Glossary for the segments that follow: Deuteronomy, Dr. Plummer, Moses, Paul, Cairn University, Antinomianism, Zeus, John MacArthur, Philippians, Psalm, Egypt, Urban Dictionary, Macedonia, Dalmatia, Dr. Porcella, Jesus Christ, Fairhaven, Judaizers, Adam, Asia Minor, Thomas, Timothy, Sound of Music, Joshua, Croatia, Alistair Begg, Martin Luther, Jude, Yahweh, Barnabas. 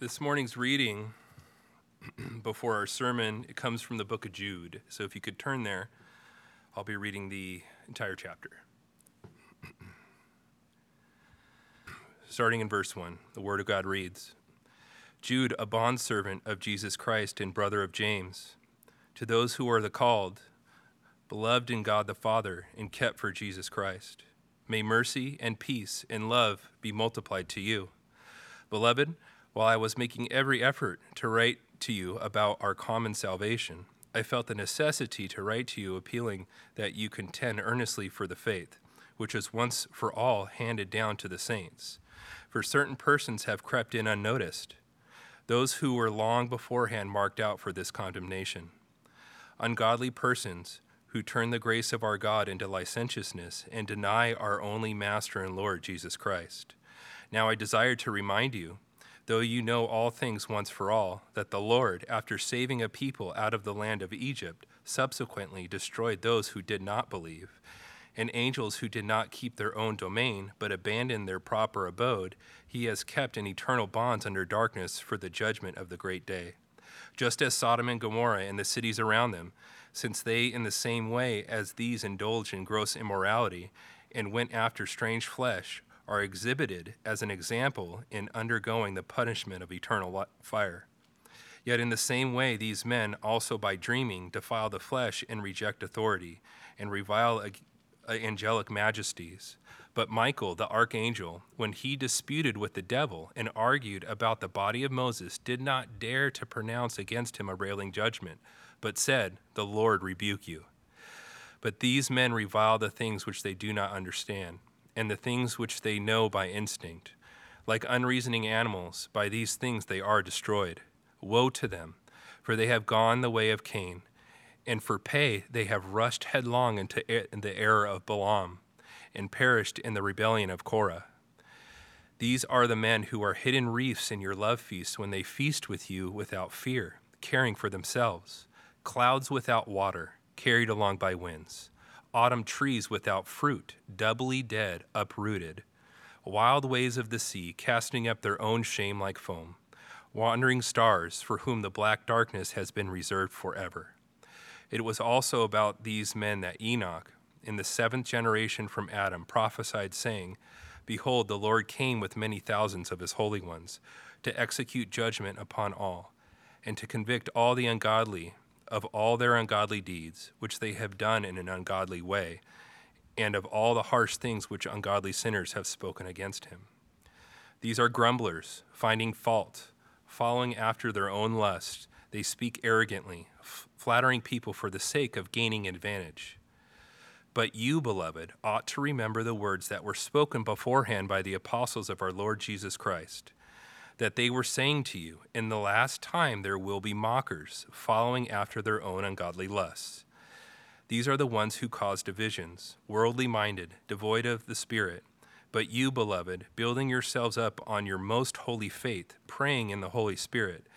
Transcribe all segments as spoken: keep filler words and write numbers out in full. This morning's reading before our sermon, it comes from the book of Jude. So if you could turn there, I'll be reading the entire chapter. Starting in verse one, the word of God reads, Jude, a bondservant of Jesus Christ and brother of James, to those who are the called, beloved in God the Father and kept for Jesus Christ, may mercy and peace and love be multiplied to you. Beloved, while I was making every effort to write to you about our common salvation, I felt the necessity to write to you appealing that you contend earnestly for the faith, which was once for all handed down to the saints. For certain persons have crept in unnoticed, those who were long beforehand marked out for this condemnation. Ungodly persons who turn the grace of our God into licentiousness and deny our only Master and Lord, Jesus Christ. Now I desire to remind you, though you know all things once for all, that the Lord, after saving a people out of the land of Egypt, subsequently destroyed those who did not believe, and angels who did not keep their own domain, but abandoned their proper abode, he has kept in eternal bonds under darkness for the judgment of the great day. Just as Sodom and Gomorrah and the cities around them, since they in the same way as these indulged in gross immorality and went after strange flesh, are exhibited as an example in undergoing the punishment of eternal fire. Yet in the same way, these men also by dreaming defile the flesh and reject authority and revile angelic majesties. But Michael, the archangel, when he disputed with the devil and argued about the body of Moses, did not dare to pronounce against him a railing judgment, but said, "The Lord rebuke you." But these men revile the things which they do not understand, and the things which they know by instinct. Like unreasoning animals, by these things they are destroyed. Woe to them, for they have gone the way of Cain, and for pay they have rushed headlong into the error of Balaam, and perished in the rebellion of Korah. These are the men who are hidden reefs in your love feast when they feast with you without fear, caring for themselves, clouds without water, carried along by winds. Autumn trees without fruit, doubly dead, uprooted. Wild waves of the sea, casting up their own shame like foam. Wandering stars, for whom the black darkness has been reserved forever. It was also about these men that Enoch, in the seventh generation from Adam, prophesied, saying, Behold, the Lord came with many thousands of his holy ones, to execute judgment upon all, and to convict all the ungodly of all their ungodly deeds, which they have done in an ungodly way, and of all the harsh things which ungodly sinners have spoken against him. These are grumblers, finding fault, following after their own lust. They speak arrogantly, f- flattering people for the sake of gaining advantage. But you, beloved, ought to remember the words that were spoken beforehand by the apostles of our Lord Jesus Christ, that they were saying to you, in the last time there will be mockers, following after their own ungodly lusts. These are the ones who cause divisions, worldly-minded, devoid of the Spirit. But you, beloved, building yourselves up on your most holy faith, praying in the Holy Spirit,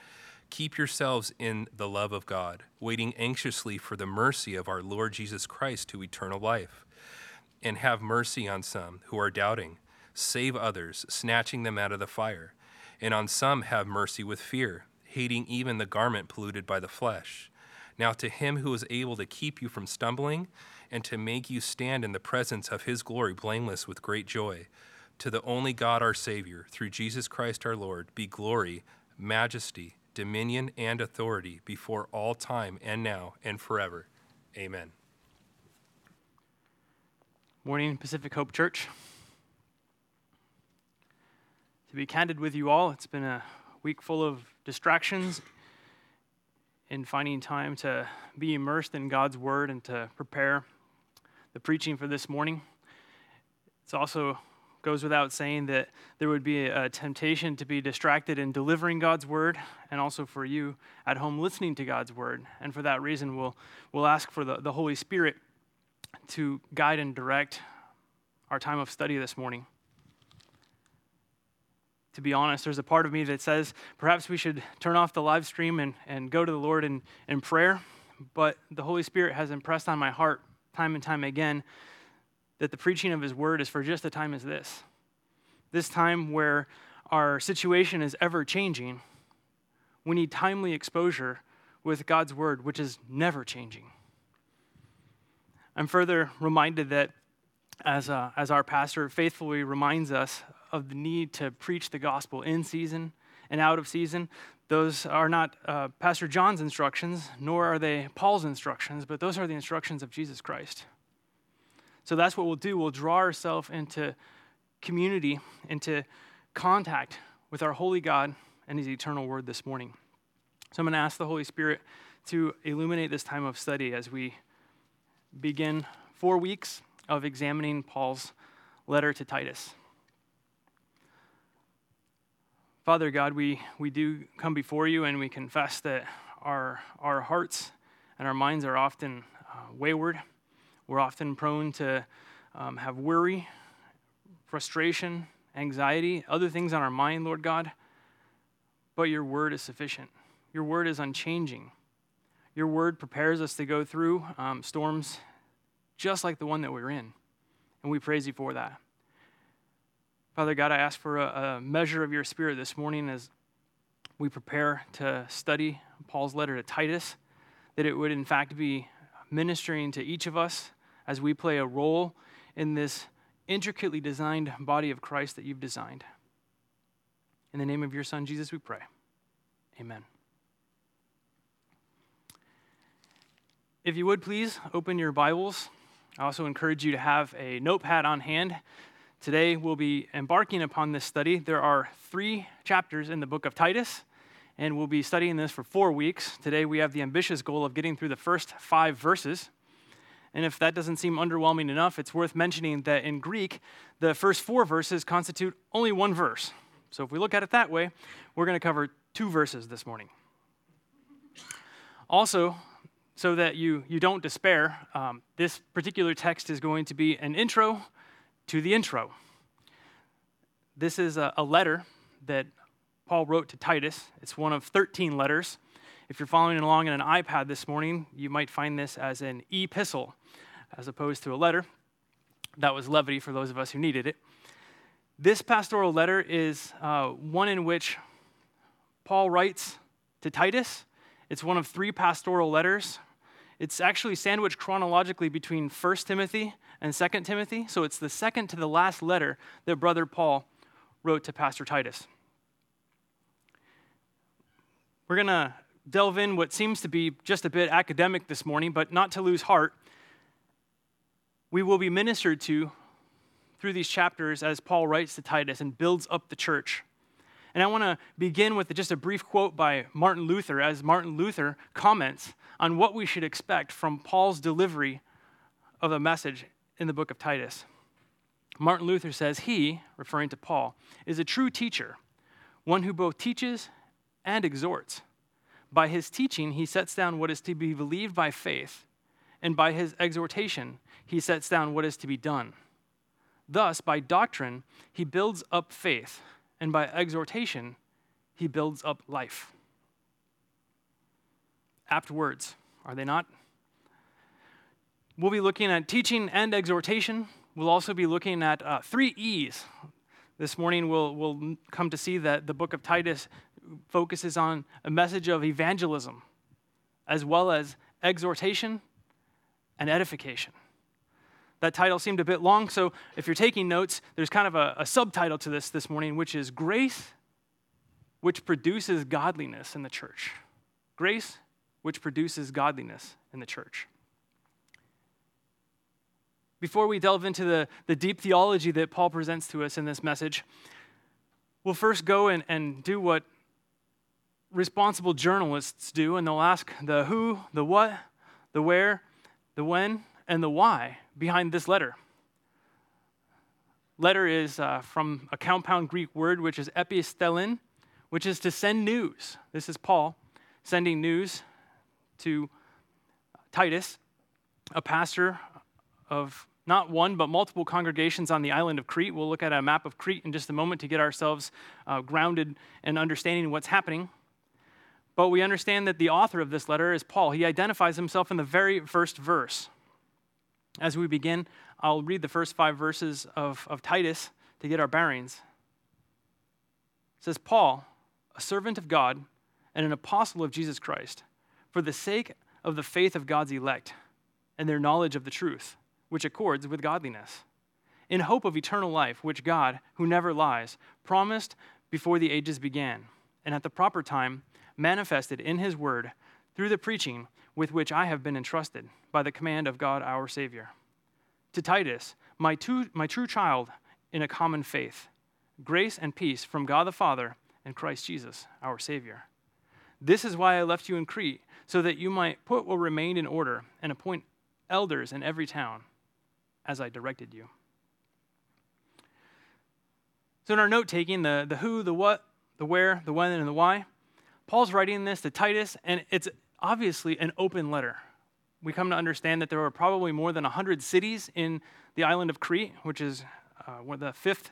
keep yourselves in the love of God, waiting anxiously for the mercy of our Lord Jesus Christ to eternal life. And have mercy on some who are doubting. Save others, snatching them out of the fire. And on some have mercy with fear, hating even the garment polluted by the flesh. Now to him who is able to keep you from stumbling and to make you stand in the presence of his glory blameless with great joy, to the only God our Savior, through Jesus Christ our Lord, be glory, majesty, dominion, and authority before all time and now and forever. Amen. Morning, Pacific Hope Church. To be candid with you all, it's been a week full of distractions and finding time to be immersed in God's Word and to prepare the preaching for this morning. It also goes without saying that there would be a temptation to be distracted in delivering God's Word and also for you at home listening to God's Word. And for that reason, we'll we'll ask for the, the Holy Spirit to guide and direct our time of study this morning. To be honest, there's a part of me that says perhaps we should turn off the live stream and, and go to the Lord in, in prayer, but the Holy Spirit has impressed on my heart time and time again that the preaching of his word is for just a time as this. This time where our situation is ever-changing, we need timely exposure with God's word, which is never changing. I'm further reminded that as uh, as our pastor faithfully reminds us of the need to preach the gospel in season and out of season, those are not uh, Pastor John's instructions, nor are they Paul's instructions, but those are the instructions of Jesus Christ. So that's what we'll do. We'll draw ourselves into community, into contact with our holy God and his eternal word this morning. So I'm going to ask the Holy Spirit to illuminate this time of study as we begin four weeks of examining Paul's letter to Titus. Father God, we, we do come before you and we confess that our our hearts and our minds are often uh, wayward. We're often prone to um, have worry, frustration, anxiety, other things on our mind, Lord God. But your word is sufficient. Your word is unchanging. Your word prepares us to go through um, storms just like the one that we're in. And we praise you for that. Father God, I ask for a, a measure of your spirit this morning as we prepare to study Paul's letter to Titus, that it would in fact be ministering to each of us as we play a role in this intricately designed body of Christ that you've designed. In the name of your Son, Jesus, we pray. Amen. If you would, please open your Bibles. I also encourage you to have a notepad on hand. Today, we'll be embarking upon this study. There are three chapters in the book of Titus, and we'll be studying this for four weeks. Today, we have the ambitious goal of getting through the first five verses. And if that doesn't seem underwhelming enough, it's worth mentioning that in Greek, the first four verses constitute only one verse. So if we look at it that way, we're going to cover two verses this morning. Also, so that you, you don't despair, um, this particular text is going to be an intro to the intro. This is a, a letter that Paul wrote to Titus. It's one of thirteen letters. If you're following along on an iPad this morning, you might find this as an epistle, as opposed to a letter. That was levity for those of us who needed it. This pastoral letter is uh, one in which Paul writes to Titus. It's one of three pastoral letters. It's actually sandwiched chronologically between First Timothy and Second Timothy, so it's the second to the last letter that Brother Paul wrote to Pastor Titus. We're going to delve in what seems to be just a bit academic this morning, but not to lose heart. We will be ministered to through these chapters as Paul writes to Titus and builds up the church. And I want to begin with just a brief quote by Martin Luther, as Martin Luther comments on what we should expect from Paul's delivery of a message in the book of Titus. Martin Luther says, "He," referring to Paul, "is a true teacher, one who both teaches and exhorts. By his teaching, he sets down what is to be believed by faith, and by his exhortation, he sets down what is to be done. Thus, by doctrine, he builds up faith, and by exhortation, he builds up life." Apt words, are they not? We'll be looking at teaching and exhortation. We'll also be looking at uh, three E's. This morning, we'll, we'll come to see that the book of Titus focuses on a message of evangelism, as well as exhortation and edification. That title seemed a bit long, so if you're taking notes, there's kind of a, a subtitle to this this morning, which is Grace, which produces godliness in the church. Grace, which produces godliness in the church. Before we delve into the, the deep theology that Paul presents to us in this message, we'll first go and, and do what responsible journalists do, and they'll ask the who, the what, the where, the when, and the why behind this letter. Letter is uh, from a compound Greek word, which is epistelin, which is to send news. This is Paul sending news to Titus, a pastor of not one, but multiple congregations on the island of Crete. We'll look at a map of Crete in just a moment to get ourselves uh, grounded and understanding what's happening. But we understand that the author of this letter is Paul. He identifies himself in the very first verse. As we begin, I'll read the first five verses of, of Titus to get our bearings. says, Paul, a servant of God and an apostle of Jesus Christ, for the sake of the faith of God's elect and their knowledge of the truth, which accords with godliness, in hope of eternal life, which God, who never lies, promised before the ages began, and at the proper time manifested in his word through the preaching with which I have been entrusted by the command of God our Savior. To Titus, my, two, my true child in a common faith, grace and peace from God the Father and Christ Jesus, our Savior. This is why I left you in Crete, so that you might put what remained in order and appoint elders in every town, as I directed you. So in our note-taking, the, the who, the what, the where, the when, and the why, Paul's writing this to Titus, and it's obviously an open letter. We come to understand that there were probably more than one hundred cities in the island of Crete, which is uh, one of the fifth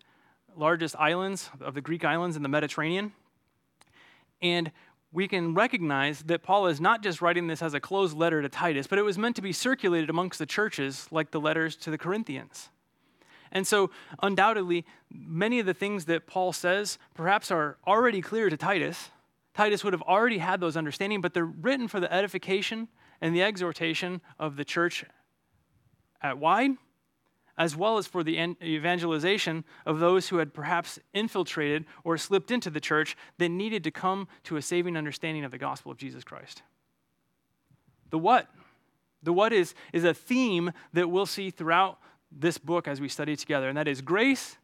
largest islands of the Greek islands in the Mediterranean. And we can recognize that Paul is not just writing this as a closed letter to Titus, but it was meant to be circulated amongst the churches like the letters to the Corinthians. And so undoubtedly, many of the things that Paul says perhaps are already clear to Titus. Titus would have already had those understanding, but they're written for the edification and the exhortation of the church at wide, as well as for the evangelization of those who had perhaps infiltrated or slipped into the church that needed to come to a saving understanding of the gospel of Jesus Christ. The what? The what is, is a theme that we'll see throughout this book as we study together, and that is grace,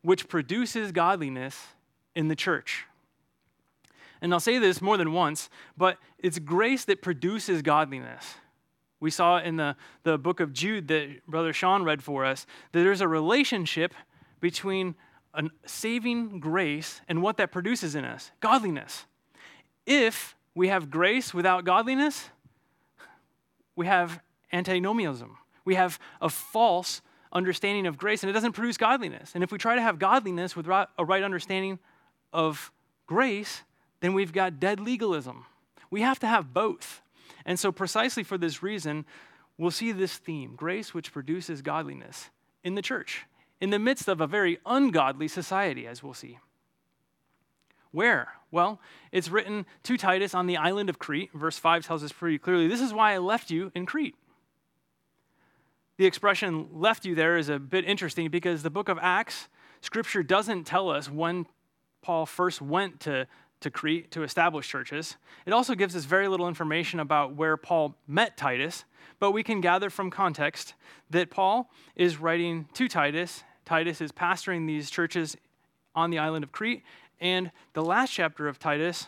which produces godliness in the church. And I'll say this more than once, but it's grace that produces godliness. We saw in the, the book of Jude that Brother Sean read for us that there's a relationship between a saving grace and what that produces in us, godliness. If we have grace without godliness, we have antinomianism. We have a false understanding of grace, and it doesn't produce godliness. And if we try to have godliness with a right understanding of grace, then we've got dead legalism. We have to have both. And so precisely for this reason, we'll see this theme, grace which produces godliness in the church, in the midst of a very ungodly society, as we'll see. Where? Well, it's written to Titus on the island of Crete. Verse five tells us pretty clearly, this is why I left you in Crete. The expression left you there is a bit interesting because the book of Acts, Scripture doesn't tell us when Paul first went to to Crete to establish churches. It also gives us very little information about where Paul met Titus, but we can gather from context that Paul is writing to Titus. Titus is pastoring these churches on the island of Crete, and the last chapter of Titus,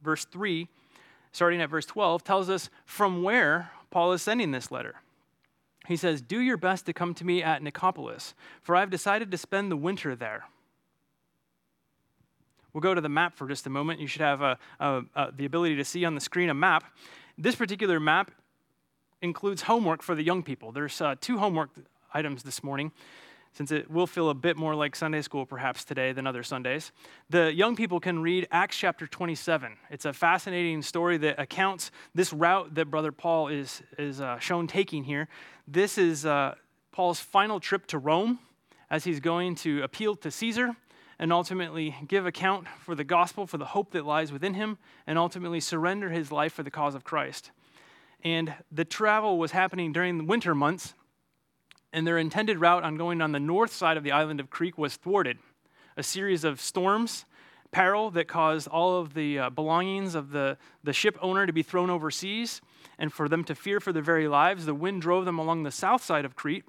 verse three, starting at verse twelve, tells us from where Paul is sending this letter. He says, "Do your best to come to me at Nicopolis, for I've decided to spend the winter there." We'll go to the map for just a moment. You should have a, a, a, the ability to see on the screen a map. This particular map includes homework for the young people. There's uh, two homework items this morning, since it will feel a bit more like Sunday school perhaps today than other Sundays. The young people can read Acts chapter twenty-seven. It's a fascinating story that accounts this route that Brother Paul is, is uh, shown taking here. This is uh, Paul's final trip to Rome as he's going to appeal to Caesar and ultimately give account for the gospel, for the hope that lies within him, and ultimately surrender his life for the cause of Christ. And the travel was happening during the winter months, and their intended route on going on the north side of the island of Crete was thwarted. A series of storms, peril that caused all of the uh, belongings of the, the ship owner to be thrown overseas, and for them to fear for their very lives. The wind drove them along the south side of Crete.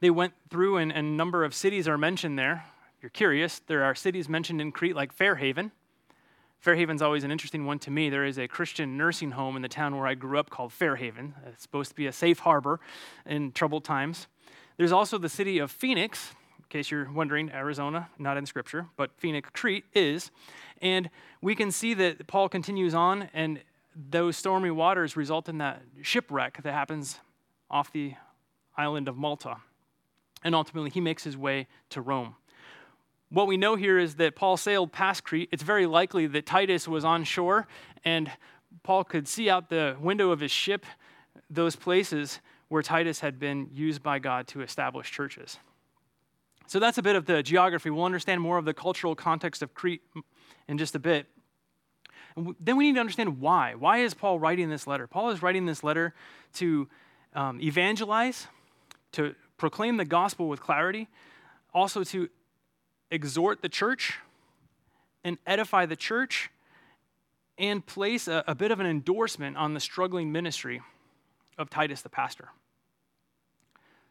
They went through, and a number of cities are mentioned there. If you're curious, there are cities mentioned in Crete like Fairhaven. Fairhaven's always an interesting one to me. There is a Christian nursing home in the town where I grew up called Fairhaven. It's supposed to be a safe harbor in troubled times. There's also the city of Phoenix, in case you're wondering, Arizona, not in Scripture, but Phoenix, Crete is. And we can see that Paul continues on, and those stormy waters result in that shipwreck that happens off the island of Malta. And ultimately, he makes his way to Rome. What we know here is that Paul sailed past Crete. It's very likely that Titus was on shore, and Paul could see out the window of his ship those places where Titus had been used by God to establish churches. So that's a bit of the geography. We'll understand more of the cultural context of Crete in just a bit. And then we need to understand why. Why is Paul writing this letter? Paul is writing this letter to um, evangelize, to proclaim the gospel with clarity, also to exhort the church and edify the church, and place a, a bit of an endorsement on the struggling ministry of Titus the pastor.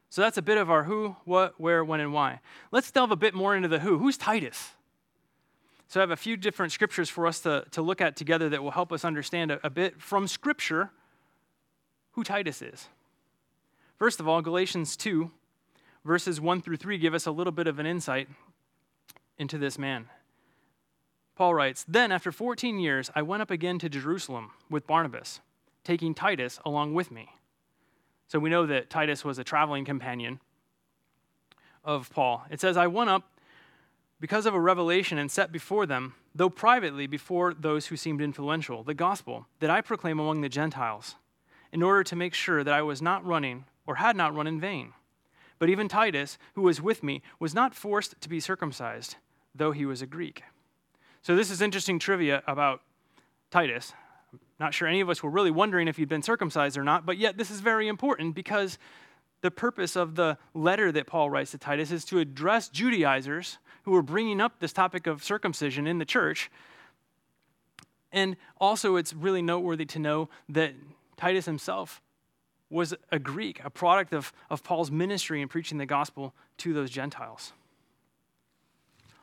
So that's a bit of our who, what, where, when, and why. Let's delve a bit more into the who. Who's Titus? So I have a few different scriptures for us to, to look at together that will help us understand a, a bit from Scripture who Titus is. First of all, Galatians two, verses one through three give us a little bit of an insight into this man. Paul writes, "Then after fourteen years, I went up again to Jerusalem with Barnabas, taking Titus along with me." So we know that Titus was a traveling companion of Paul. It says, "I went up because of a revelation and set before them, though privately before those who seemed influential, the gospel that I proclaim among the Gentiles, in order to make sure that I was not running or had not run in vain. But even Titus, who was with me, was not forced to be circumcised, though he was a Greek." So this is interesting trivia about Titus. Not sure any of us were really wondering if he'd been circumcised or not, but yet this is very important because the purpose of the letter that Paul writes to Titus is to address Judaizers who were bringing up this topic of circumcision in the church. And also it's really noteworthy to know that Titus himself was a Greek, a product of, of Paul's ministry in preaching the gospel to those Gentiles.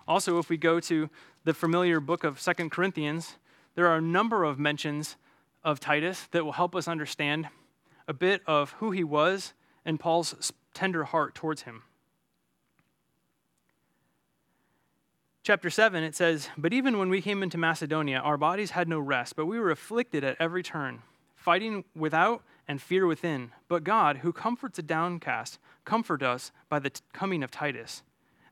Also, if we go to the familiar book of Second Corinthians, there are a number of mentions of Titus that will help us understand a bit of who he was and Paul's tender heart towards him. Chapter seven, it says, "But even when we came into Macedonia, our bodies had no rest, but we were afflicted at every turn, fighting without and fear within. But God, who comforts the downcast, comfort us by the t- coming of Titus,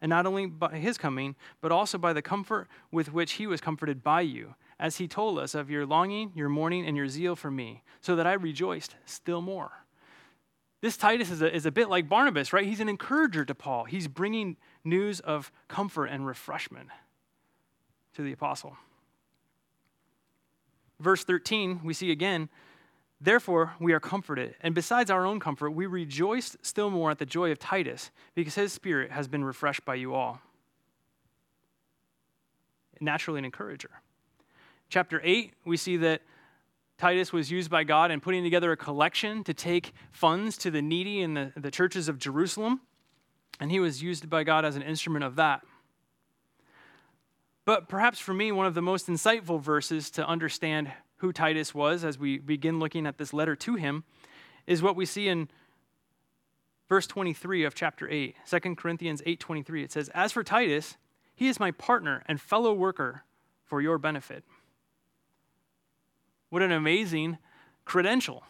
and not only by his coming, but also by the comfort with which he was comforted by you, as he told us of your longing, your mourning, and your zeal for me, so that I rejoiced still more." This Titus is a, is a bit like Barnabas, right? He's an encourager to Paul. He's bringing news of comfort and refreshment to the apostle. Verse thirteen, we see again, "Therefore we are comforted, and besides our own comfort, we rejoiced still more at the joy of Titus, because his spirit has been refreshed by you all." Naturally an encourager. Chapter eight, we see that Titus was used by God in putting together a collection to take funds to the needy in the, the churches of Jerusalem, and he was used by God as an instrument of that. But perhaps for me, one of the most insightful verses to understand who Titus was as we begin looking at this letter to him is what we see in verse twenty-three of chapter eight, Second Corinthians eight twenty-three. It says, "As for Titus, he is my partner and fellow worker for your benefit." What an amazing credential.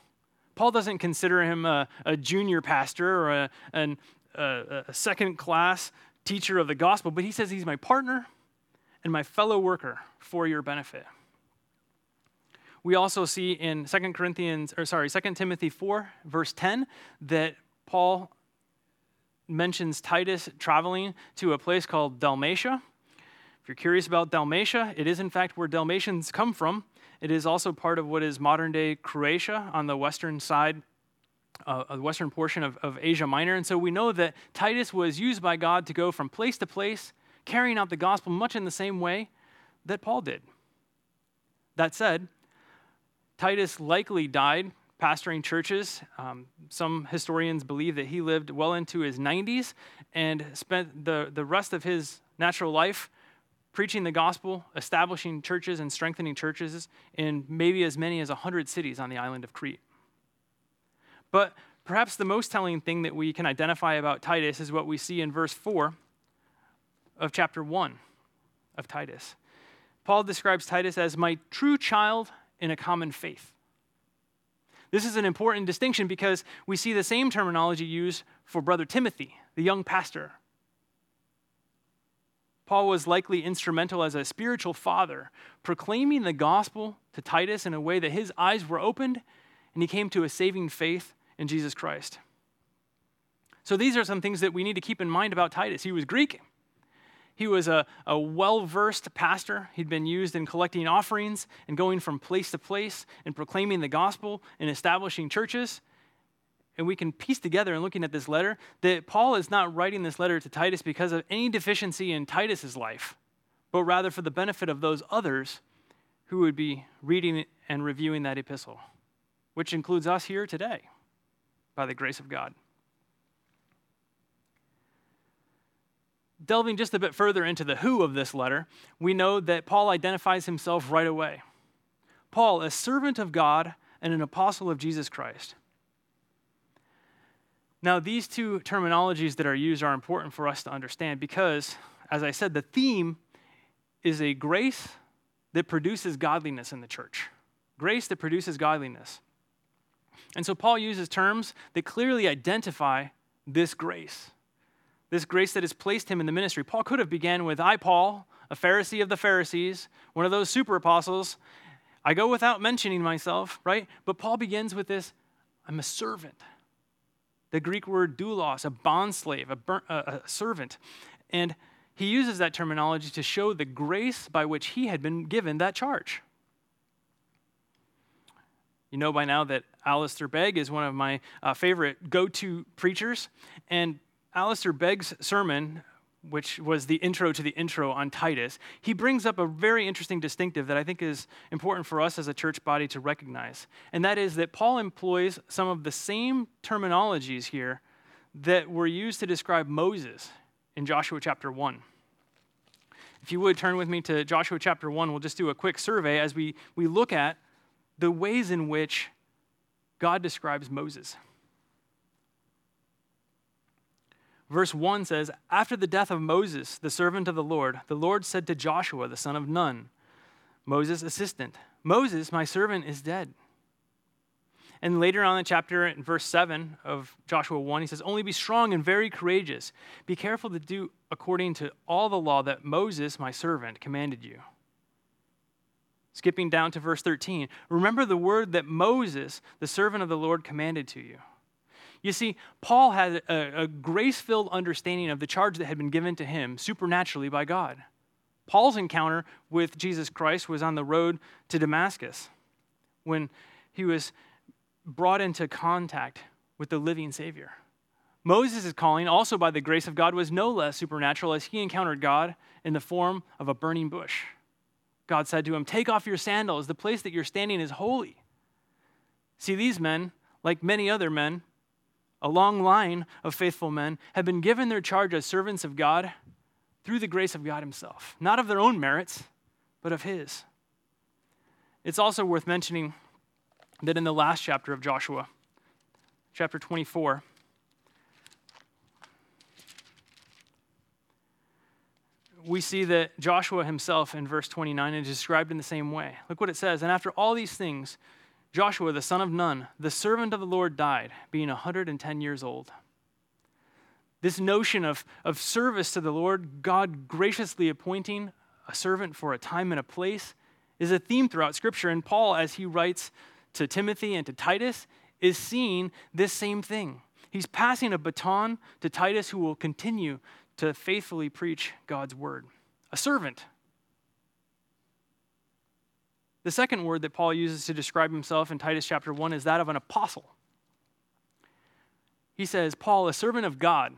Paul doesn't consider him a, a junior pastor or a, an, a, a second-class teacher of the gospel, but he says he's my partner and my fellow worker for your benefit. We also see in Second Corinthians, or sorry, Second Timothy four, verse ten, that Paul mentions Titus traveling to a place called Dalmatia. If you're curious about Dalmatia, it is in fact where Dalmatians come from. It is also part of what is modern-day Croatia on the western side, uh, the western portion of, of Asia Minor. And so we know that Titus was used by God to go from place to place, carrying out the gospel much in the same way that Paul did. That said, Titus likely died pastoring churches. Um, some historians believe that he lived well into his nineties and spent the, the rest of his natural life preaching the gospel, establishing churches and strengthening churches in maybe as many as one hundred cities on the island of Crete. But perhaps the most telling thing that we can identify about Titus is what we see in verse four of chapter one of Titus. Paul describes Titus as my true child in a common faith. This is an important distinction because we see the same terminology used for Brother Timothy, the young pastor. Paul was likely instrumental as a spiritual father, proclaiming the gospel to Titus in a way that his eyes were opened and he came to a saving faith in Jesus Christ. So these are some things that we need to keep in mind about Titus. He was Greek. He was a, a well-versed pastor. He'd been used in collecting offerings and going from place to place and proclaiming the gospel and establishing churches. And we can piece together in looking at this letter that Paul is not writing this letter to Titus because of any deficiency in Titus's life, but rather for the benefit of those others who would be reading and reviewing that epistle, which includes us here today by the grace of God. Delving just a bit further into the who of this letter, we know that Paul identifies himself right away. Paul, a servant of God and an apostle of Jesus Christ. Now, these two terminologies that are used are important for us to understand because, as I said, the theme is a grace that produces godliness in the church. Grace that produces godliness. And so Paul uses terms that clearly identify this grace. This grace that has placed him in the ministry. Paul could have began with, I, Paul, a Pharisee of the Pharisees, one of those super apostles. I go without mentioning myself, right? But Paul begins with this, I'm a servant. The Greek word doulos, a bondslave, a, bur- a servant. And he uses that terminology to show the grace by which he had been given that charge. You know by now that Alistair Begg is one of my uh, favorite go-to preachers, and Alistair Begg's sermon, which was the intro to the intro on Titus, he brings up a very interesting distinctive that I think is important for us as a church body to recognize, and that is that Paul employs some of the same terminologies here that were used to describe Moses in Joshua chapter one. If you would turn with me to Joshua chapter one, we'll just do a quick survey as we, we look at the ways in which God describes Moses. Verse one says, after the death of Moses, the servant of the Lord, the Lord said to Joshua, the son of Nun, Moses' assistant, Moses, my servant, is dead. And later on in the chapter, in verse seven of Joshua one, he says, only be strong and very courageous. Be careful to do according to all the law that Moses, my servant, commanded you. Skipping down to verse thirteen, remember the word that Moses, the servant of the Lord, commanded to you. You see, Paul had a, a grace-filled understanding of the charge that had been given to him supernaturally by God. Paul's encounter with Jesus Christ was on the road to Damascus when he was brought into contact with the living Savior. Moses' calling, also by the grace of God, was no less supernatural as he encountered God in the form of a burning bush. God said to him, take off your sandals. The place that you're standing is holy. See, these men, like many other men, a long line of faithful men, have been given their charge as servants of God through the grace of God himself, not of their own merits, but of his. It's also worth mentioning that in the last chapter of Joshua, chapter twenty-four, we see that Joshua himself in verse twenty-nine is described in the same way. Look what it says. And after all these things, Joshua, the son of Nun, the servant of the Lord, died, being one hundred ten years old. This notion of, of service to the Lord, God graciously appointing a servant for a time and a place, is a theme throughout Scripture. And Paul, as he writes to Timothy and to Titus, is seeing this same thing. He's passing a baton to Titus, who will continue to faithfully preach God's word. A servant. The second word that Paul uses to describe himself in Titus chapter one is that of an apostle. He says, Paul, a servant of God.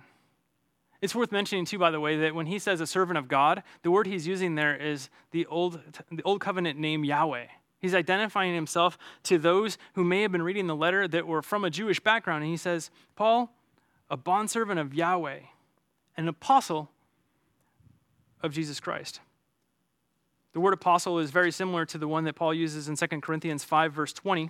It's worth mentioning, too, by the way, that when he says a servant of God, the word he's using there is the old, the old covenant name Yahweh. He's identifying himself to those who may have been reading the letter that were from a Jewish background. And he says, Paul, a bondservant of Yahweh, an apostle of Jesus Christ. The word apostle is very similar to the one that Paul uses in Second Corinthians five, verse twenty,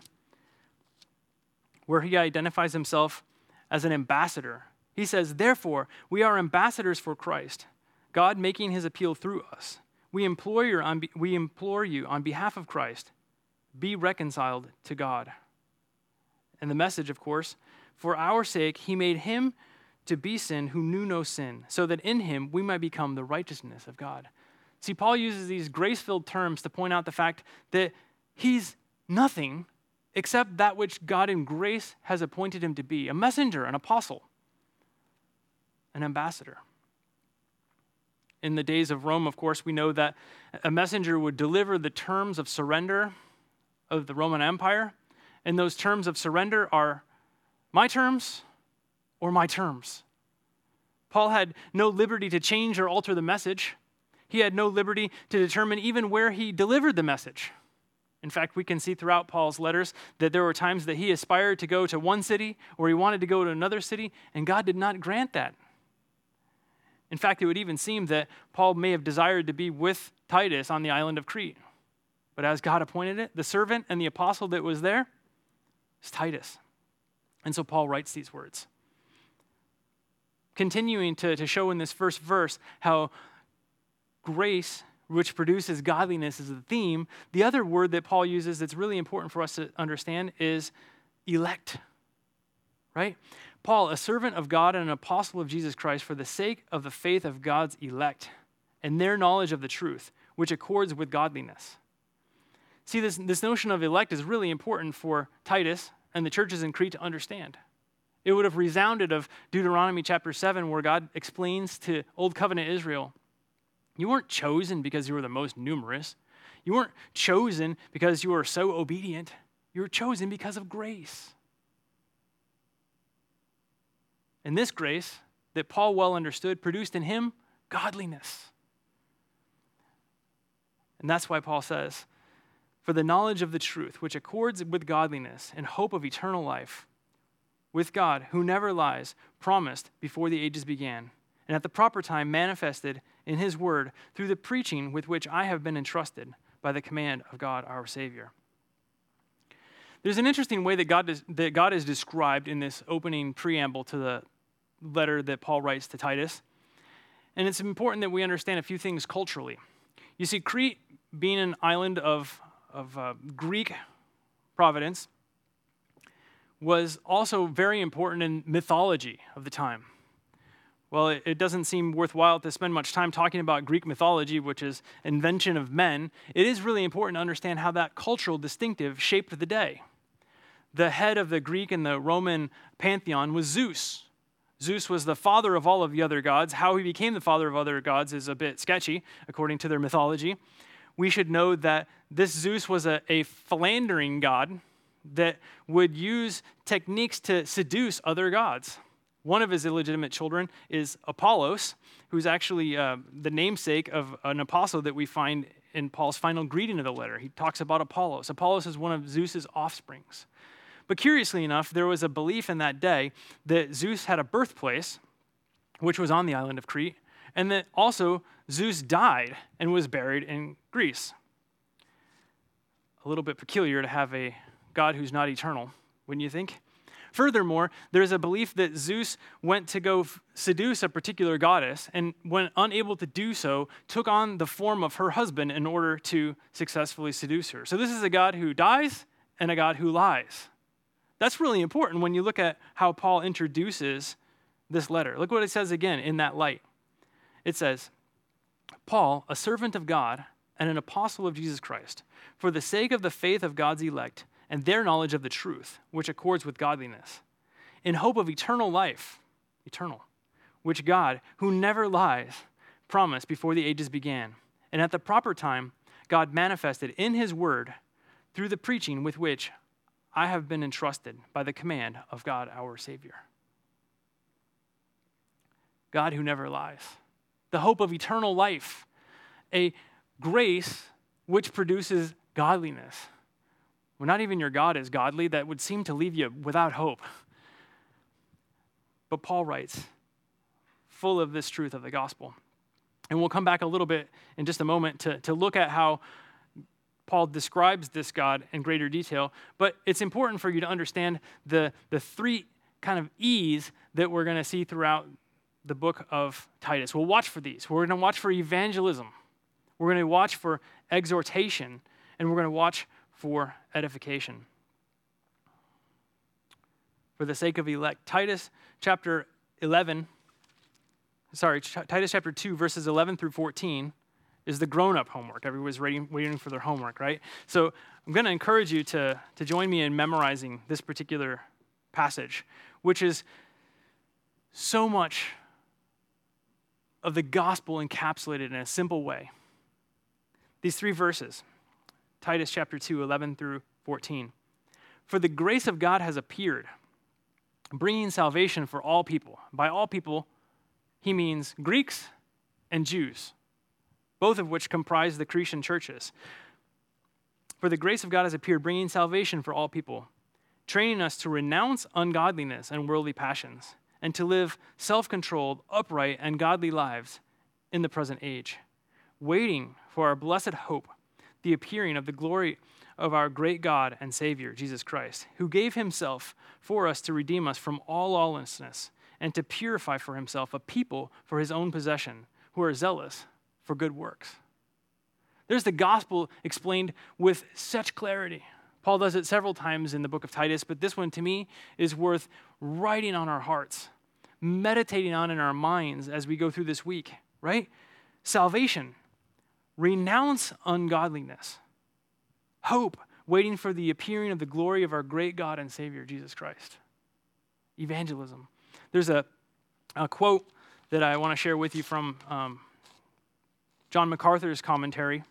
where he identifies himself as an ambassador. He says, therefore, we are ambassadors for Christ, God making his appeal through us. We implore you on, we implore you on behalf of Christ, be reconciled to God. And the message, of course, for our sake, he made him to be sin who knew no sin, so that in him we might become the righteousness of God. See, Paul uses these grace-filled terms to point out the fact that he's nothing except that which God in grace has appointed him to be, a messenger, an apostle. an ambassador. In the days of Rome, of course, we know that a messenger would deliver the terms of surrender of the Roman Empire. And those terms of surrender are my terms or my terms. Paul had no liberty to change or alter the message. He had no liberty to determine even where he delivered the message. In fact, we can see throughout Paul's letters that there were times that he aspired to go to one city or he wanted to go to another city, and God did not grant that. In fact, it would even seem that Paul may have desired to be with Titus on the island of Crete. But as God appointed it, the servant and the apostle that was there is Titus. And so Paul writes these words, continuing to, to show in this first verse how grace, which produces godliness, is the theme. The other word that Paul uses that's really important for us to understand is elect, right? Paul, a servant of God and an apostle of Jesus Christ for the sake of the faith of God's elect and their knowledge of the truth, which accords with godliness. See, this, this notion of elect is really important for Titus and the churches in Crete to understand. It would have resounded of Deuteronomy chapter seven, where God explains to Old Covenant Israel, you weren't chosen because you were the most numerous. You weren't chosen because you were so obedient. You were chosen because of grace. And this grace that Paul well understood produced in him godliness. And that's why Paul says, for the knowledge of the truth, which accords with godliness and hope of eternal life, with God, who never lies, promised before the ages began, and at the proper time manifested in his word through the preaching with which I have been entrusted by the command of God our Savior. There's an interesting way that God is, that God is described in this opening preamble to the letter that Paul writes to Titus. And it's important that we understand a few things culturally. You see, Crete, being an island of, of uh, Greek providence, was also very important in mythology of the time. Well, it, it doesn't seem worthwhile to spend much time talking about Greek mythology, which is invention of men. It is really important to understand how that cultural distinctive shaped the day. The head of the Greek and the Roman pantheon was Zeus. Zeus was the father of all of the other gods. How he became the father of other gods is a bit sketchy, according to their mythology. We should know that this Zeus was a, a philandering god that would use techniques to seduce other gods. One of his illegitimate children is Apollos, who's actually uh, the namesake of an apostle that we find in Paul's final greeting of the letter. He talks about Apollos. Apollos is one of Zeus's offsprings. But curiously enough, there was a belief in that day that Zeus had a birthplace, which was on the island of Crete, and that also Zeus died and was buried in Greece. A little bit peculiar to have a god who's not eternal, wouldn't you think? Furthermore, there's a belief that Zeus went to go f- seduce a particular goddess and, when unable to do so, took on the form of her husband in order to successfully seduce her. So this is a god who dies and a god who lies. That's really important when you look at how Paul introduces this letter. Look what it says again in that light. It says, Paul, a servant of God and an apostle of Jesus Christ, for the sake of the faith of God's elect, and their knowledge of the truth, which accords with godliness, in hope of eternal life, eternal, which God, who never lies, promised before the ages began. And at the proper time, God manifested in his word through the preaching with which I have been entrusted by the command of God our Savior. God who never lies. The hope of eternal life, a grace which produces godliness. Well, not even your God is godly. That would seem to leave you without hope. But Paul writes, full of this truth of the gospel. And we'll come back a little bit in just a moment to, to look at how Paul describes this God in greater detail. But it's important for you to understand the, the three kind of E's that we're going to see throughout the book of Titus. We'll watch for these. We're going to watch for evangelism. We're going to watch for exhortation. And we're going to watch for edification. For the sake of elect. Titus chapter eleven, sorry, Ch- Titus chapter two, verses eleven through fourteen is the grown-up homework. Everybody's waiting, waiting for their homework, right? So I'm going to encourage you to, to join me in memorizing this particular passage, which is so much of the gospel encapsulated in a simple way. These three verses, Titus chapter two, eleven through fourteen. For the grace of God has appeared, bringing salvation for all people. By all people, he means Greeks and Jews, both of which comprise the Cretan churches. For the grace of God has appeared, bringing salvation for all people, training us to renounce ungodliness and worldly passions, and to live self-controlled, upright, and godly lives in the present age, waiting for our blessed hope, the appearing of the glory of our great God and Savior, Jesus Christ, who gave himself for us to redeem us from all lawlessness and to purify for himself a people for his own possession, who are zealous for good works. There's the gospel explained with such clarity. Paul does it several times in the book of Titus, but this one to me is worth writing on our hearts, meditating on in our minds as we go through this week, right? Salvation, renounce ungodliness, hope, waiting for the appearing of the glory of our great God and Savior, Jesus Christ. Evangelism. There's a, a quote that I want to share with you from um, John MacArthur's commentary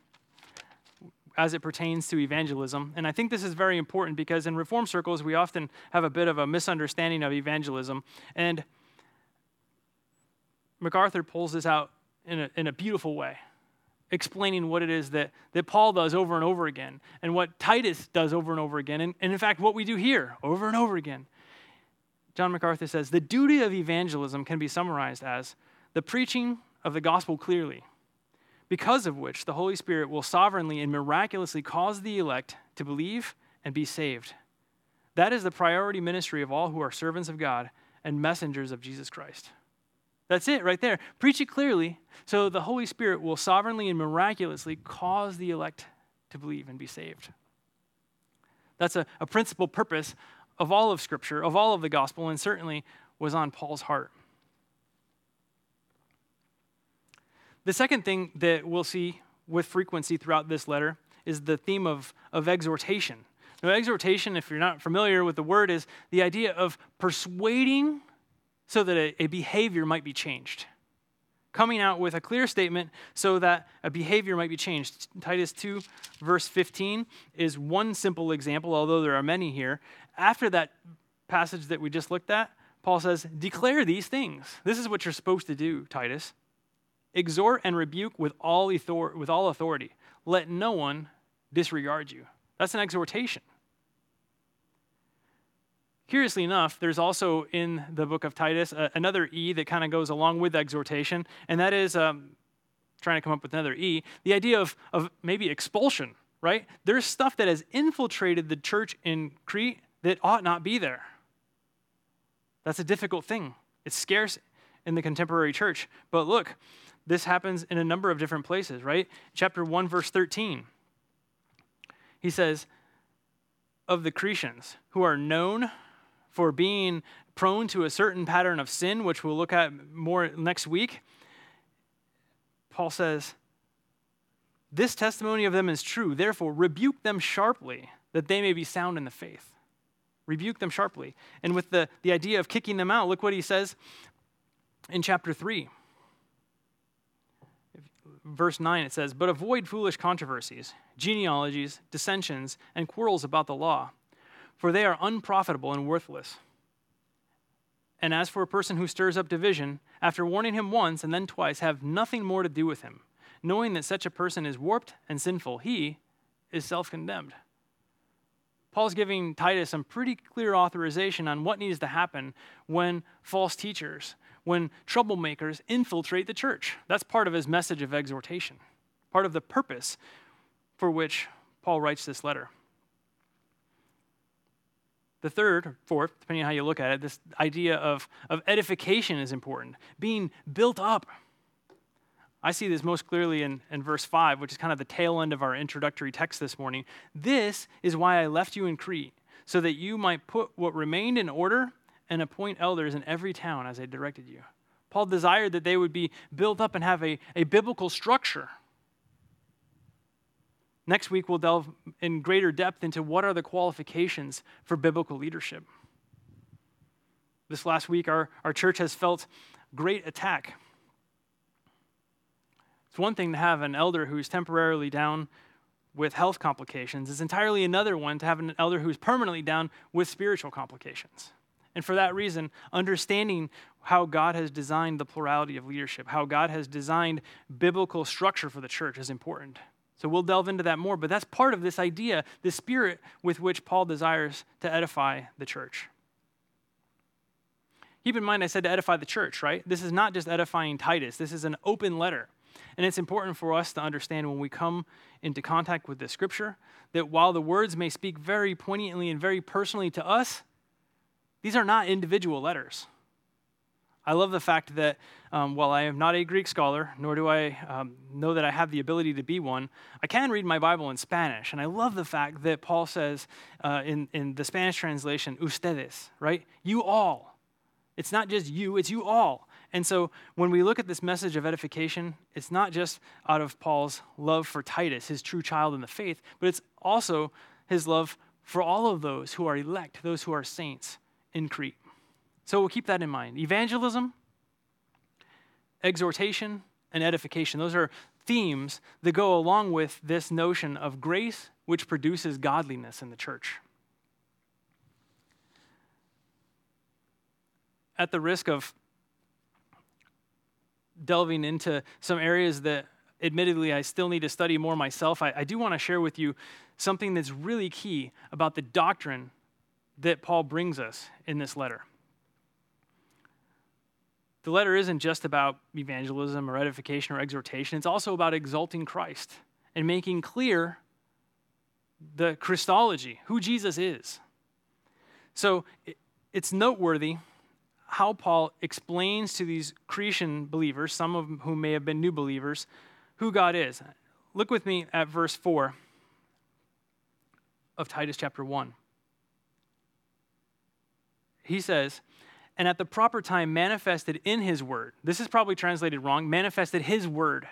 as it pertains to evangelism. And I think this is very important because in Reform circles, we often have a bit of a misunderstanding of evangelism. And MacArthur pulls this out in a, in a beautiful way, explaining what it is that, that Paul does over and over again, and what Titus does over and over again, and, and in fact, what we do here over and over again. John MacArthur says, the duty of evangelism can be summarized as the preaching of the gospel clearly, because of which the Holy Spirit will sovereignly and miraculously cause the elect to believe and be saved. That is the priority ministry of all who are servants of God and messengers of Jesus Christ. That's it right there. Preach it clearly so the Holy Spirit will sovereignly and miraculously cause the elect to believe and be saved. That's a, a principal purpose of all of Scripture, of all of the gospel, and certainly was on Paul's heart. The second thing that we'll see with frequency throughout this letter is the theme of, of exhortation. Now, exhortation, if you're not familiar with the word, is the idea of persuading so that a, a behavior might be changed. Coming out with a clear statement so that a behavior might be changed. Titus two, verse fifteen is one simple example, although there are many here. After that passage that we just looked at, Paul says, declare these things. This is what you're supposed to do, Titus. Exhort and rebuke with all authority. Let no one disregard you. That's an exhortation. Curiously enough, there's also in the book of Titus uh, another E that kind of goes along with exhortation, and that is, um, trying to come up with another E, the idea of, of maybe expulsion, right? There's stuff that has infiltrated the church in Crete that ought not be there. That's a difficult thing. It's scarce in the contemporary church. But look, this happens in a number of different places, right? Chapter one, verse thirteen. He says, of the Cretans, who are known for being prone to a certain pattern of sin, which we'll look at more next week. Paul says, this testimony of them is true. Therefore, rebuke them sharply, that they may be sound in the faith. Rebuke them sharply. And with the, the idea of kicking them out, look what he says in chapter three, verse nine, it says, but avoid foolish controversies, genealogies, dissensions, and quarrels about the law, for they are unprofitable and worthless. And as for a person who stirs up division, after warning him once and then twice, have nothing more to do with him, knowing that such a person is warped and sinful. He is self-condemned. Paul's giving Titus some pretty clear authorization on what needs to happen when false teachers, when troublemakers infiltrate the church. That's part of his message of exhortation, part of the purpose for which Paul writes this letter. The third, or fourth, depending on how you look at it, this idea of, of edification is important, being built up. I see this most clearly in, in verse five, which is kind of the tail end of our introductory text this morning. This is why I left you in Crete, so that you might put what remained in order and appoint elders in every town as I directed you. Paul desired that they would be built up and have a, a biblical structure. Next week, we'll delve in greater depth into what are the qualifications for biblical leadership. This last week, our, our church has felt great attack It's one thing to have an elder who's temporarily down with health complications. It's entirely another one to have an elder who's permanently down with spiritual complications. And for that reason, understanding how God has designed the plurality of leadership, how God has designed biblical structure for the church is important. So we'll delve into that more, but that's part of this idea, the spirit with which Paul desires to edify the church. Keep in mind, I said to edify the church, right? This is not just edifying Titus. This is an open letter. And it's important for us to understand when we come into contact with the scripture that while the words may speak very poignantly and very personally to us, these are not individual letters. I love the fact that um, while I am not a Greek scholar, nor do I um, know that I have the ability to be one, I can read my Bible in Spanish. And I love the fact that Paul says uh, in, in the Spanish translation, ustedes, right? You all. It's not just you, it's you all. And so when we look at this message of edification, it's not just out of Paul's love for Titus, his true child in the faith, but it's also his love for all of those who are elect, those who are saints in Crete. So we'll keep that in mind. Evangelism, exhortation, and edification. Those are themes that go along with this notion of grace, which produces godliness in the church. At the risk of delving into some areas that admittedly I still need to study more myself, I, I do want to share with you something that's really key about the doctrine that Paul brings us in this letter. The letter isn't just about evangelism or edification or exhortation. It's also about exalting Christ and making clear the Christology, who Jesus is. So it's noteworthy how Paul explains to these Cretan believers, some of whom may have been new believers, who God is. Look with me at verse four of Titus chapter one. He says, and at the proper time manifested in his word. This is probably translated wrong. Manifested his word.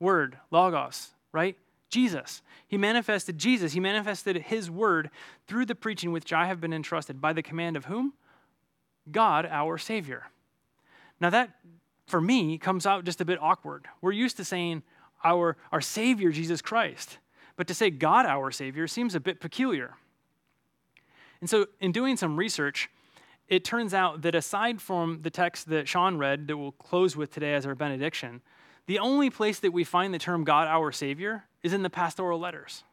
Word, logos, right? Jesus. He manifested Jesus. He manifested his word through the preaching which I have been entrusted by the command of whom? God, our Savior. Now that, for me, comes out just a bit awkward. We're used to saying our, our Savior, Jesus Christ. But to say God, our Savior, seems a bit peculiar. And so in doing some research, it turns out that aside from the text that Sean read that we'll close with today as our benediction, the only place that we find the term God, our Savior, is in the pastoral letters.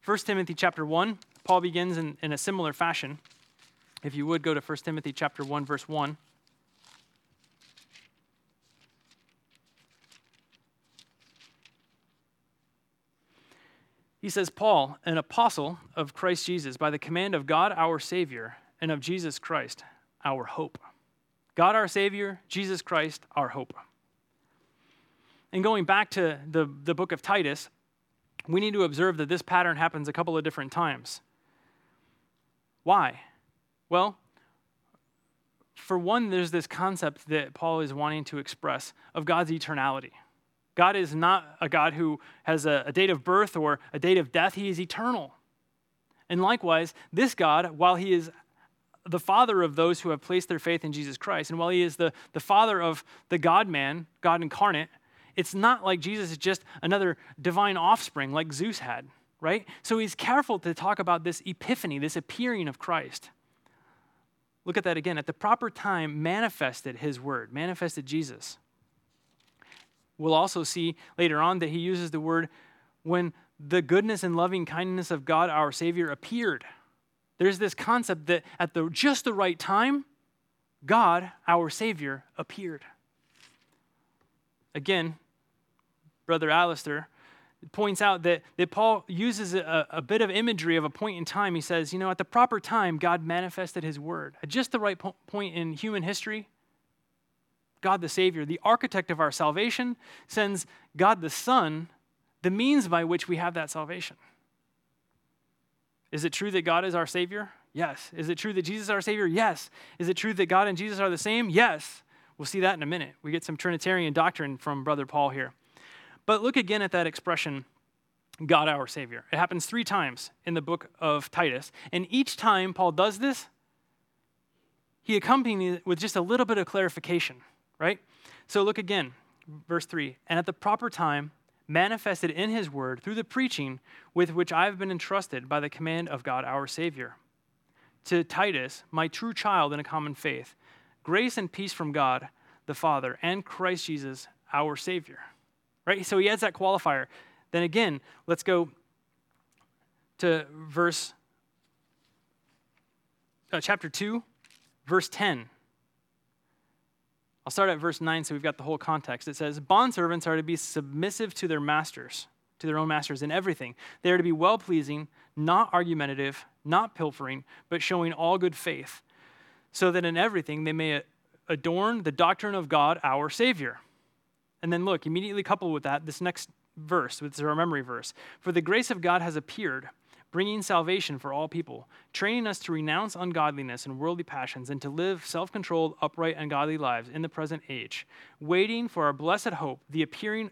First Timothy chapter one, Paul begins in, in a similar fashion. If you would, go to First Timothy chapter one, verse one. He says, Paul, an apostle of Christ Jesus, by the command of God, our Savior, and of Jesus Christ, our hope. God, our Savior, Jesus Christ, our hope. And going back to the, the book of Titus, we need to observe that this pattern happens a couple of different times. Why? Well, for one, there's this concept that Paul is wanting to express of God's eternality. God is not a God who has a, a date of birth or a date of death. He is eternal. And likewise, this God, while he is the father of those who have placed their faith in Jesus Christ, and while he is the, the father of the God-man, God incarnate, it's not like Jesus is just another divine offspring like Zeus had, right? So he's careful to talk about this epiphany, this appearing of Christ. Look at that again. At the proper time, manifested his word, manifested Jesus. We'll also see later on that he uses the word when the goodness and loving kindness of God, our Savior, appeared. There's this concept that at the just the right time, God, our Savior, appeared. Again, Brother Alistair points out that, that Paul uses a, a bit of imagery of a point in time. He says, you know, at the proper time, God manifested his word. At just the right po- point in human history, God the Savior, the architect of our salvation, sends God the Son, the means by which we have that salvation. Is it true that God is our Savior? Yes. Is it true that Jesus is our Savior? Yes. Is it true that God and Jesus are the same? Yes. We'll see that in a minute. We get some Trinitarian doctrine from Brother Paul here. But look again at that expression, God our Savior. It happens three times in the book of Titus. And each time Paul does this, he accompanies it with just a little bit of clarification, right? So look again, verse three, and at the proper time manifested in his word through the preaching with which I have been entrusted by the command of God our Savior. To Titus, my true child in a common faith, grace and peace from God the Father and Christ Jesus our Savior. Right? So he adds that qualifier. Then again, let's go to verse uh, chapter two, verse ten. I'll start at verse nine, so we've got the whole context. It says, bondservants are to be submissive to their masters, to their own masters in everything. They are to be well-pleasing, not argumentative, not pilfering, but showing all good faith, so that in everything they may adorn the doctrine of God, our Savior. And then look, immediately coupled with that, this next verse, which is our memory verse. For the grace of God has appeared, bringing salvation for all people, training us to renounce ungodliness and worldly passions and to live self-controlled, upright, and godly lives in the present age, waiting for our blessed hope, the appearing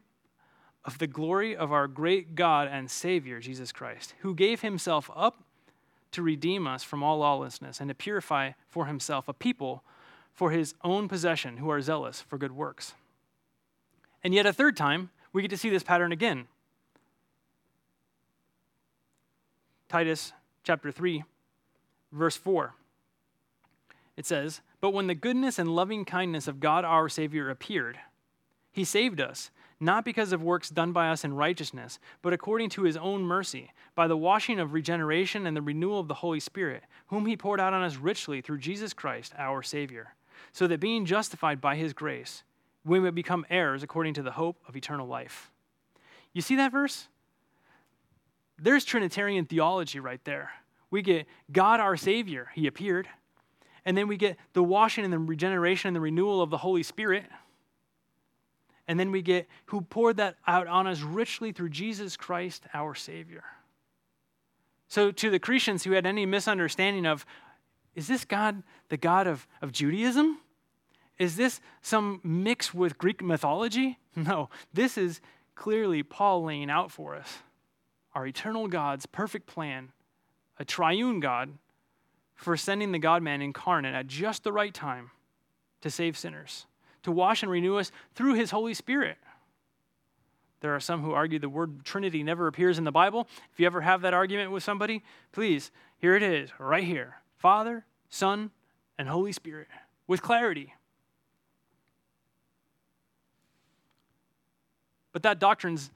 of the glory of our great God and Savior, Jesus Christ, who gave himself up to redeem us from all lawlessness and to purify for himself a people for his own possession who are zealous for good works. And yet a third time, we get to see this pattern again. Titus chapter three, verse four. It says, but when the goodness and loving kindness of God our Savior appeared, he saved us, not because of works done by us in righteousness, but according to his own mercy, by the washing of regeneration and the renewal of the Holy Spirit, whom he poured out on us richly through Jesus Christ our Savior, so that being justified by his grace, we may become heirs according to the hope of eternal life. You see that verse? There's Trinitarian theology right there. We get God our Savior, he appeared. And then we get the washing and the regeneration and the renewal of the Holy Spirit. And then we get who poured that out on us richly through Jesus Christ, our Savior. So to the Cretians who had any misunderstanding of, is this God the God of, of Judaism? Is this some mix with Greek mythology? No, this is clearly Paul laying out for us our eternal God's perfect plan, a triune God, for sending the God-man incarnate at just the right time to save sinners, to wash and renew us through his Holy Spirit. There are some who argue the word Trinity never appears in the Bible. If you ever have that argument with somebody, please, here it is, right here. Father, Son, and Holy Spirit, with clarity. But that doctrine's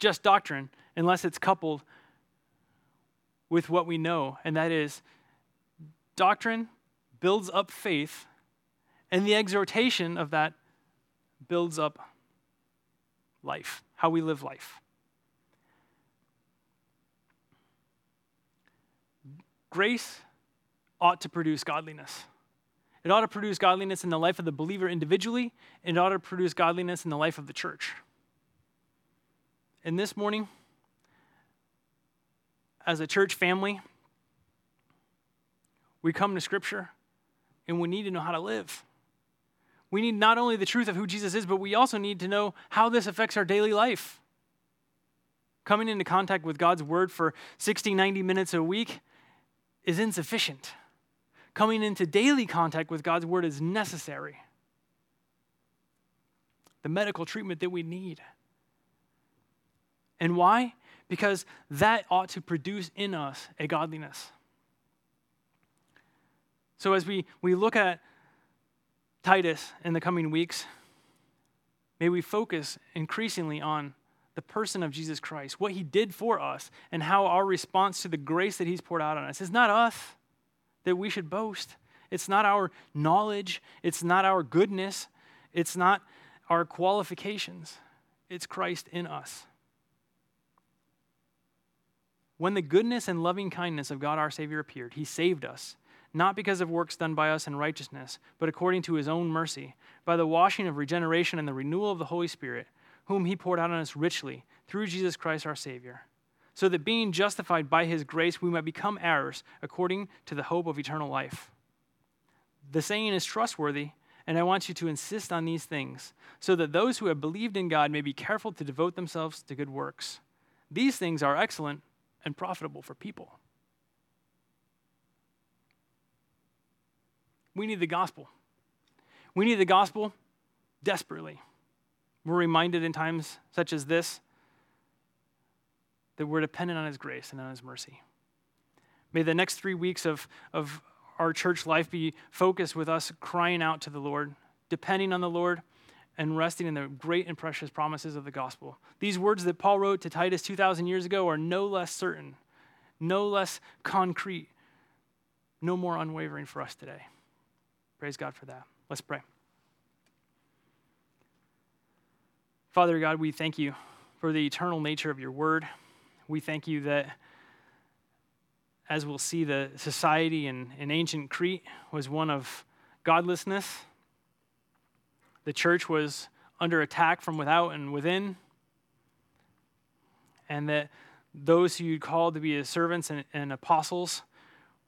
just doctrine, unless it's coupled with what we know, and that is doctrine builds up faith, and the exhortation of that builds up life, how we live life. Grace ought to produce godliness. It ought to produce godliness in the life of the believer individually, and it ought to produce godliness in the life of the church. And this morning, as a church family, we come to Scripture and we need to know how to live. We need not only the truth of who Jesus is, but we also need to know how this affects our daily life. Coming into contact with God's Word for sixty, ninety minutes a week is insufficient. Coming into daily contact with God's Word is necessary. The medical treatment that we need. And why? Because that ought to produce in us a godliness. So as we, we look at Titus in the coming weeks, may we focus increasingly on the person of Jesus Christ, what he did for us, and how our response to the grace that he's poured out on us is not us that we should boast. It's not our knowledge. It's not our goodness. It's not our qualifications. It's Christ in us. When the goodness and loving kindness of God our Savior appeared, he saved us, not because of works done by us in righteousness, but according to his own mercy, by the washing of regeneration and the renewal of the Holy Spirit, whom he poured out on us richly through Jesus Christ our Savior, so that being justified by his grace, we might become heirs according to the hope of eternal life. The saying is trustworthy, and I want you to insist on these things, so that those who have believed in God may be careful to devote themselves to good works. These things are excellent and profitable for people. We need the gospel. We need the gospel desperately. We're reminded in times such as this that we're dependent on his grace and on his mercy. May the next three weeks of, of our church life be focused with us crying out to the Lord, depending on the Lord, and resting in the great and precious promises of the gospel. These words that Paul wrote to Titus two thousand years ago are no less certain, no less concrete, no more unwavering for us today. Praise God for that. Let's pray. Father God, we thank you for the eternal nature of your word. We thank you that, as we'll see, the society in, in ancient Crete was one of godlessness. The church was under attack from without and within, and that those who you called to be as servants and, and apostles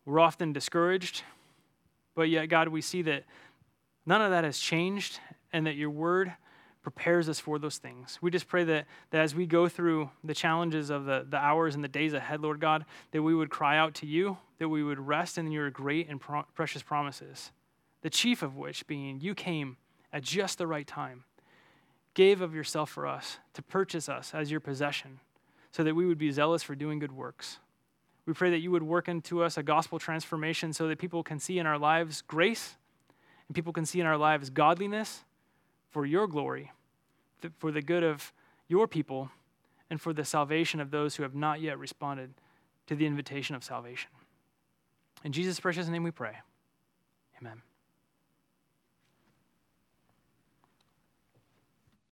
were often discouraged. But yet, God, we see that none of that has changed, and that your word prepares us for those things. We just pray that, that as we go through the challenges of the, the hours and the days ahead, Lord God, that we would cry out to you, that we would rest in your great and pro- precious promises, the chief of which being you came at just the right time, gave of yourself for us to purchase us as your possession, so that we would be zealous for doing good works. We pray that you would work into us a gospel transformation so that people can see in our lives grace, and people can see in our lives godliness for your glory, for the good of your people, and for the salvation of those who have not yet responded to the invitation of salvation. In Jesus' precious name we pray. Amen.